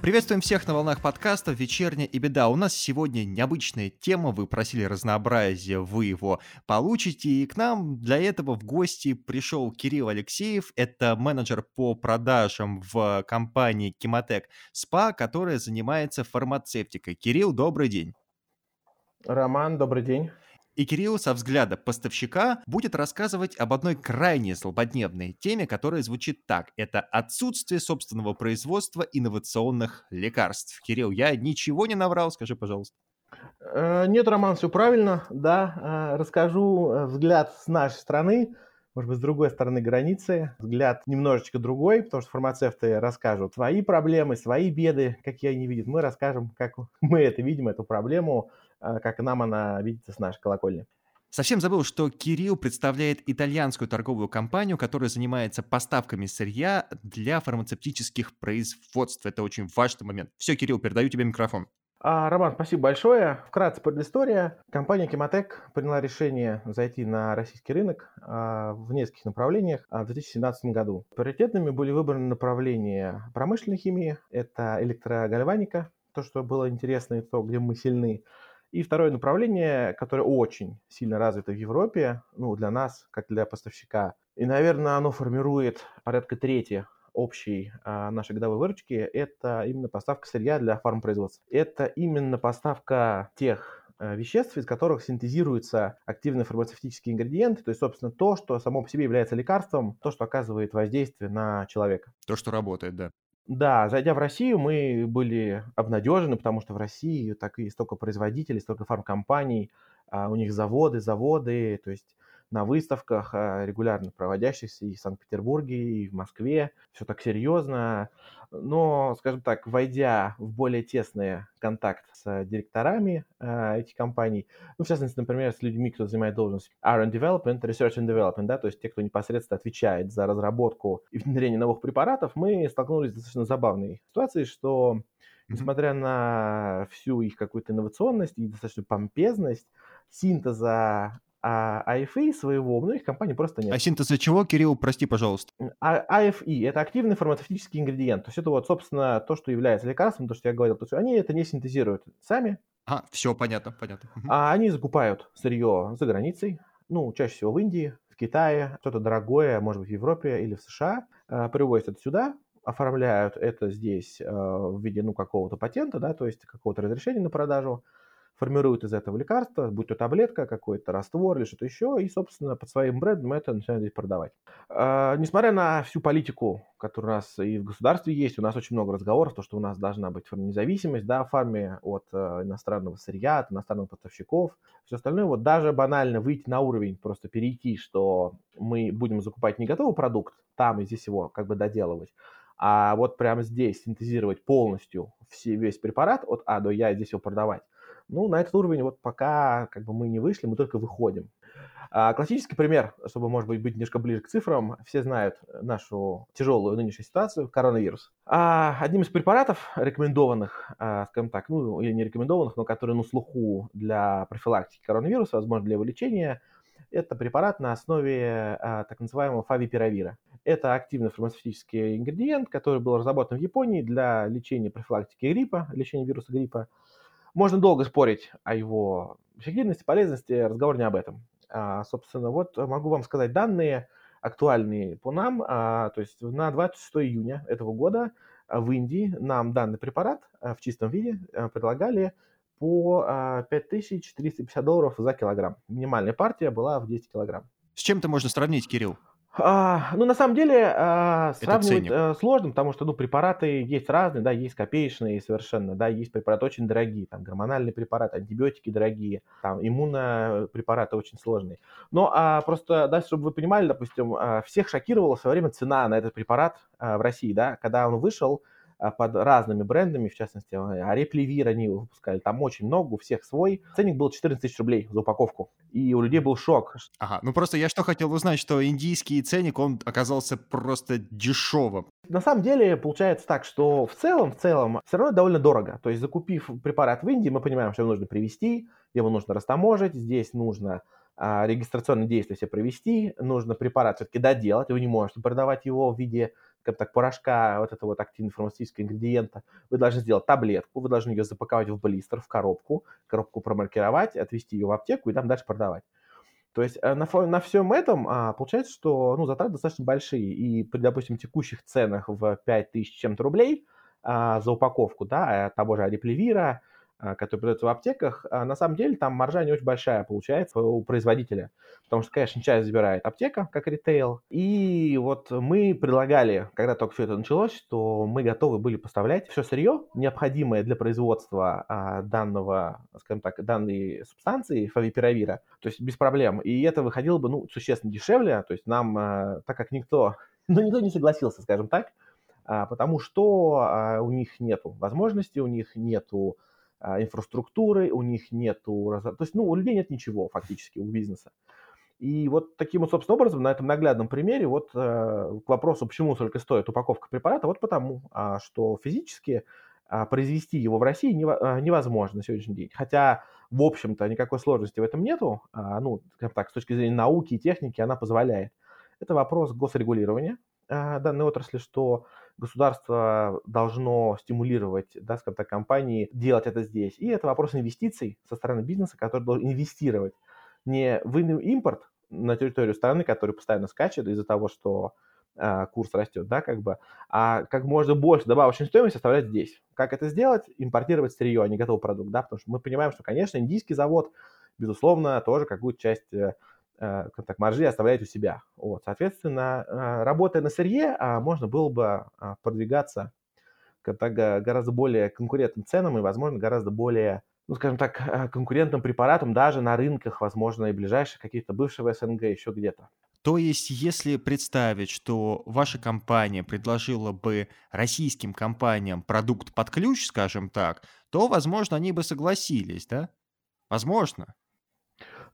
Приветствуем всех на волнах подкаста «Вечерняя и беда». У нас сегодня необычная тема, вы просили разнообразия, вы его получите. И к нам для этого в гости пришел Кирилл Алексеев, это менеджер по продажам в компании Chematek SpA, которая занимается фармацевтикой. Кирилл, добрый день. Роман, добрый день. И Кирилл со взгляда поставщика будет рассказывать об одной крайне злободневной теме, которая звучит так. Это отсутствие собственного производства инновационных лекарств. Кирилл, я ничего не наврал, скажи, пожалуйста. Нет, Роман, все правильно. Да, расскажу взгляд с нашей стороны, может быть, с другой стороны границы. Взгляд немножечко другой, потому что фармацевты расскажут свои проблемы, свои беды, какие они видят. Мы расскажем, как мы это видим, эту проблему, как нам она видится с нашей колокольни. Совсем забыл, что Кирилл представляет итальянскую торговую компанию, которая занимается поставками сырья для фармацевтических производств. Это очень важный момент. Все, Кирилл, передаю тебе микрофон. Роман, спасибо большое. Вкратце предыстория. Компания Chematek приняла решение зайти на российский рынок в нескольких направлениях в 2017 году. Приоритетными были выбраны направления промышленной химии, это электрогальваника, то, что было интересно и то, где мы сильны. И второе направление, которое очень сильно развито в Европе, для нас, как для поставщика. И, наверное, оно формирует порядка трети общей нашей годовой выручки. Это именно поставка сырья для фармпроизводства. Это именно поставка тех веществ, из которых синтезируются активные фармацевтические ингредиенты. То есть, собственно, то, что само по себе является лекарством, то, что оказывает воздействие на человека. То, что работает, да. Да, зайдя в Россию, мы были обнадежены, потому что в России так и столько производителей, столько фармкомпаний, у них заводы, то есть на выставках регулярно проводящихся и в Санкт-Петербурге, и в Москве, все так серьезно. Но, скажем так, войдя в более тесный контакт с директорами этих компаний, в частности, например, с людьми, кто занимает должность R&D Development, Research and Development, да, то есть те, кто непосредственно отвечает за разработку и внедрение новых препаратов, мы столкнулись с достаточно забавной ситуацией, что, несмотря на всю их какую-то инновационность и достаточно помпезность, синтеза IFE своего многих компаний просто нет. А синтеза чего, Кирилл, прости, пожалуйста? IFE – это активный фармацевтический ингредиент. То есть это вот, собственно, то, что является лекарством, то, что я говорил. То есть они это не синтезируют сами. Все понятно. А они закупают сырье за границей, чаще всего в Индии, в Китае, что-то дорогое, может быть, в Европе или в США, привозят это сюда, оформляют это здесь в виде какого-то патента, да, то есть какого-то разрешения на продажу, формируют из этого лекарства, будь то таблетка, какой-то раствор или что-то еще, и, собственно, под своим брендом это начинают здесь продавать. Несмотря на всю политику, которая у нас и в государстве есть, у нас очень много разговоров, то, что у нас должна быть независимость, да, в фарме от иностранного сырья, от иностранных поставщиков, все остальное, вот даже банально выйти на уровень, просто перейти, что мы будем закупать не готовый продукт, там и здесь его как бы доделывать, а вот прямо здесь синтезировать полностью весь препарат от А до Я и здесь его продавать. На этот уровень вот пока как бы мы не вышли, мы только выходим. Классический пример, чтобы, может быть, немножко ближе к цифрам, все знают нашу тяжелую нынешнюю ситуацию, коронавирус. Одним из препаратов рекомендованных, скажем так, или не рекомендованных, но которые на слуху для профилактики коронавируса, возможно, для его лечения, это препарат на основе так называемого фавипиравира. Это активный фармацевтический ингредиент, который был разработан в Японии для лечения профилактики гриппа, лечения вируса гриппа. Можно долго спорить о его эффективности, полезности, разговор не об этом. Собственно, вот могу вам сказать данные, актуальные по нам. То есть на 26 июня этого года в Индии нам данный препарат в чистом виде предлагали по $5450 за килограмм. Минимальная партия была в 10 килограмм. С чем-то можно сравнить, Кирилл? На самом деле, сравнивать сложно, потому что препараты есть разные, да, есть копеечные совершенно, да, есть препараты очень дорогие, там гормональные препараты, антибиотики дорогие, там иммунопрепараты очень сложные. Но просто, да, чтобы вы понимали, допустим, всех шокировала в свое время цена на этот препарат в России, да, когда он вышел, под разными брендами, в частности, Ариплевир они выпускали, там очень много, у всех свой. Ценник был 14 тысяч рублей за упаковку, и у людей был шок. Ага, ну просто я что хотел узнать, что индийский ценник, он оказался просто дешевым. На самом деле получается так, что в целом все равно довольно дорого. То есть закупив препарат в Индии, мы понимаем, что его нужно привезти, его нужно растаможить, здесь нужно регистрационные действия все провести, нужно препарат все-таки доделать, вы не можете продавать его в виде, как так, порошка, вот этого вот активно-фармацевтического ингредиента. Вы должны сделать таблетку, вы должны ее запаковать в блистер, в коробку промаркировать, отвезти ее в аптеку и там дальше продавать. То есть на всем этом получается, что затраты достаточно большие. И при, допустим, текущих ценах в 5 тысяч чем-то рублей за упаковку, да, того же Ариплевира, который продается в аптеках, на самом деле там маржа не очень большая получается у производителя, потому что, конечно, часть забирает аптека, как ритейл, и вот мы предлагали, когда только все это началось, что мы готовы были поставлять все сырье, необходимое для производства данной субстанции фавипиравира, то есть без проблем, и это выходило бы, существенно дешевле, то есть нам, так как никто не согласился, скажем так, потому что у них нету возможности, у них нету инфраструктуры, у них нету... То есть, у людей нет ничего фактически, у бизнеса. И вот таким вот, собственно, образом, на этом наглядном примере, вот к вопросу, почему столько стоит упаковка препарата, вот потому, что физически произвести его в России невозможно на сегодняшний день. Хотя, в общем-то, никакой сложности в этом нету. С точки зрения науки и техники она позволяет. Это вопрос госрегулирования данной отрасли, что... Государство должно стимулировать, компании делать это здесь. И это вопрос инвестиций со стороны бизнеса, который должен инвестировать не в импорт на территорию страны, который постоянно скачет из-за того, что курс растет, а как можно больше добавочной стоимости оставлять здесь. Как это сделать? Импортировать сырье, а не готовый продукт, потому что мы понимаем, что, конечно, индийский завод, безусловно, тоже какую-то часть... маржи оставляет у себя. Вот. Соответственно, работая на сырье, можно было бы продвигаться гораздо более конкурентным ценам и, возможно, гораздо более, конкурентным препаратом даже на рынках, возможно, и ближайших каких-то бывшего СНГ, еще где-то. То есть, если представить, что ваша компания предложила бы российским компаниям продукт под ключ, скажем так, то, возможно, они бы согласились, да? Возможно.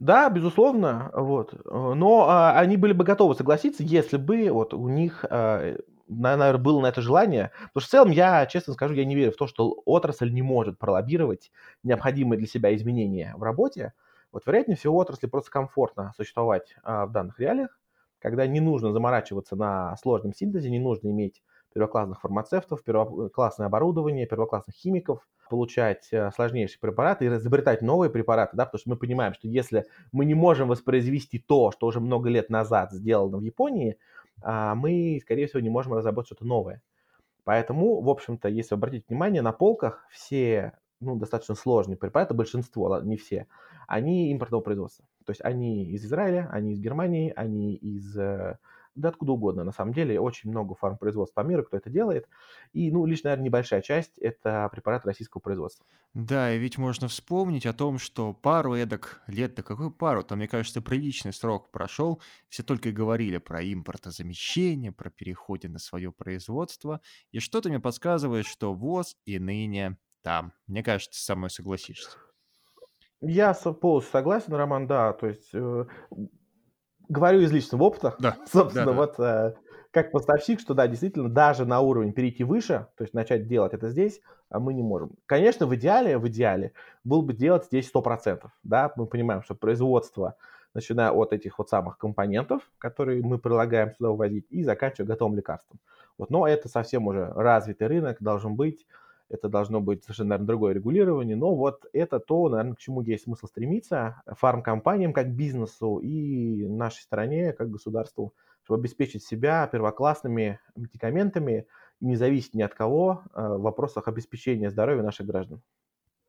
Да, безусловно, вот. Но они были бы готовы согласиться, если бы у них, наверное, было на это желание. Потому что в целом, я честно скажу, я не верю в то, что отрасль не может пролоббировать необходимые для себя изменения в работе. Вот, вероятнее всего, отрасли просто комфортно существовать в данных реалиях, когда не нужно заморачиваться на сложном синтезе, не нужно иметь первоклассных фармацевтов, первоклассное оборудование, первоклассных химиков, получать сложнейшие препараты и изобретать новые препараты, потому что мы понимаем, что если мы не можем воспроизвести то, что уже много лет назад сделано в Японии, мы, скорее всего, не можем разработать что-то новое. Поэтому, в общем-то, если обратить внимание, на полках все достаточно сложные препараты, большинство, не все, они импортного производства. То есть они из Израиля, они из Германии, они из... Да откуда угодно, на самом деле, очень много фармпроизводств по миру, кто это делает. И, лишь, наверное, небольшая часть – это препараты российского производства. Да, и ведь можно вспомнить о том, что мне кажется, приличный срок прошел, все только и говорили про импортозамещение, про переходе на свое производство, и что-то мне подсказывает, что ВОЗ и ныне там. Мне кажется, ты со мной согласишься. Я полностью согласен, Роман, да, то есть... Говорю из личного опыта, да, собственно, да. Вот как поставщик, что да, действительно, даже на уровень перейти выше, то есть начать делать это здесь, мы не можем. Конечно, в идеале было бы делать здесь 100%. Да? Мы понимаем, что производство, начиная от этих вот самых компонентов, которые мы прилагаем сюда вывозить, и заканчивая готовым лекарством. Вот. Но это совсем уже развитый рынок должен быть, это должно быть совершенно, наверное, другое регулирование, но вот это то, наверное, к чему есть смысл стремиться фармкомпаниям как бизнесу и нашей стране как государству, чтобы обеспечить себя первоклассными медикаментами и не зависеть ни от кого в вопросах обеспечения здоровья наших граждан.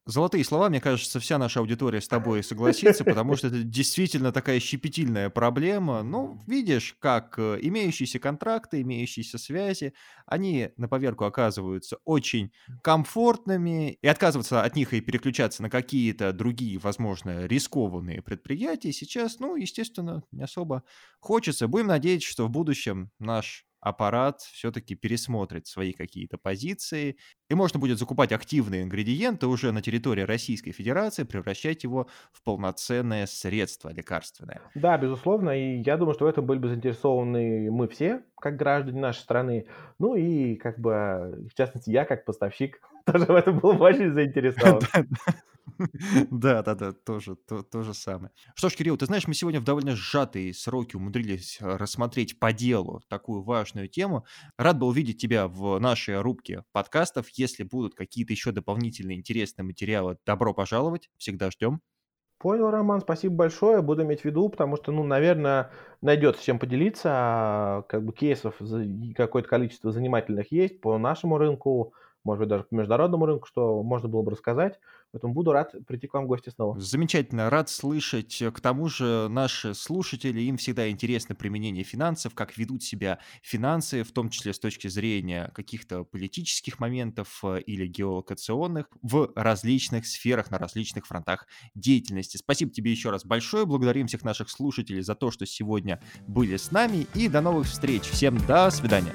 Золотые слова, мне кажется, вся наша аудитория с тобой согласится, потому что это действительно такая щепетильная проблема. Видишь, как имеющиеся контракты, имеющиеся связи, они на поверку оказываются очень комфортными, и отказываться от них и переключаться на какие-то другие, возможно, рискованные предприятия сейчас, естественно, не особо хочется. Будем надеяться, что в будущем наш аппарат все-таки пересмотрит свои какие-то позиции, и можно будет закупать активные ингредиенты уже на территории Российской Федерации, превращать его в полноценное средство лекарственное. Да, безусловно, и я думаю, что в этом были бы заинтересованы мы все, как граждане нашей страны, ну и как бы, в частности, я как поставщик тоже в этом был очень заинтересован. Да, тоже то же самое. Что ж, Кирилл, ты знаешь, мы сегодня в довольно сжатые сроки умудрились рассмотреть по делу такую важную тему. Рад был видеть тебя в нашей рубке подкастов. Если будут какие-то еще дополнительные интересные материалы, добро пожаловать, всегда ждем. Понял, Роман, спасибо большое, буду иметь в виду, потому что, наверное, найдется чем поделиться, как бы кейсов какое-то количество занимательных есть по нашему рынку, может быть, даже по международному рынку, что можно было бы рассказать. Поэтому буду рад прийти к вам в гости снова. Замечательно, рад слышать. К тому же наши слушатели, им всегда интересно применение финансов, как ведут себя финансы, в том числе с точки зрения каких-то политических моментов или геолокационных в различных сферах, на различных фронтах деятельности. Спасибо тебе еще раз большое. Благодарим всех наших слушателей за то, что сегодня были с нами. И до новых встреч. Всем до свидания.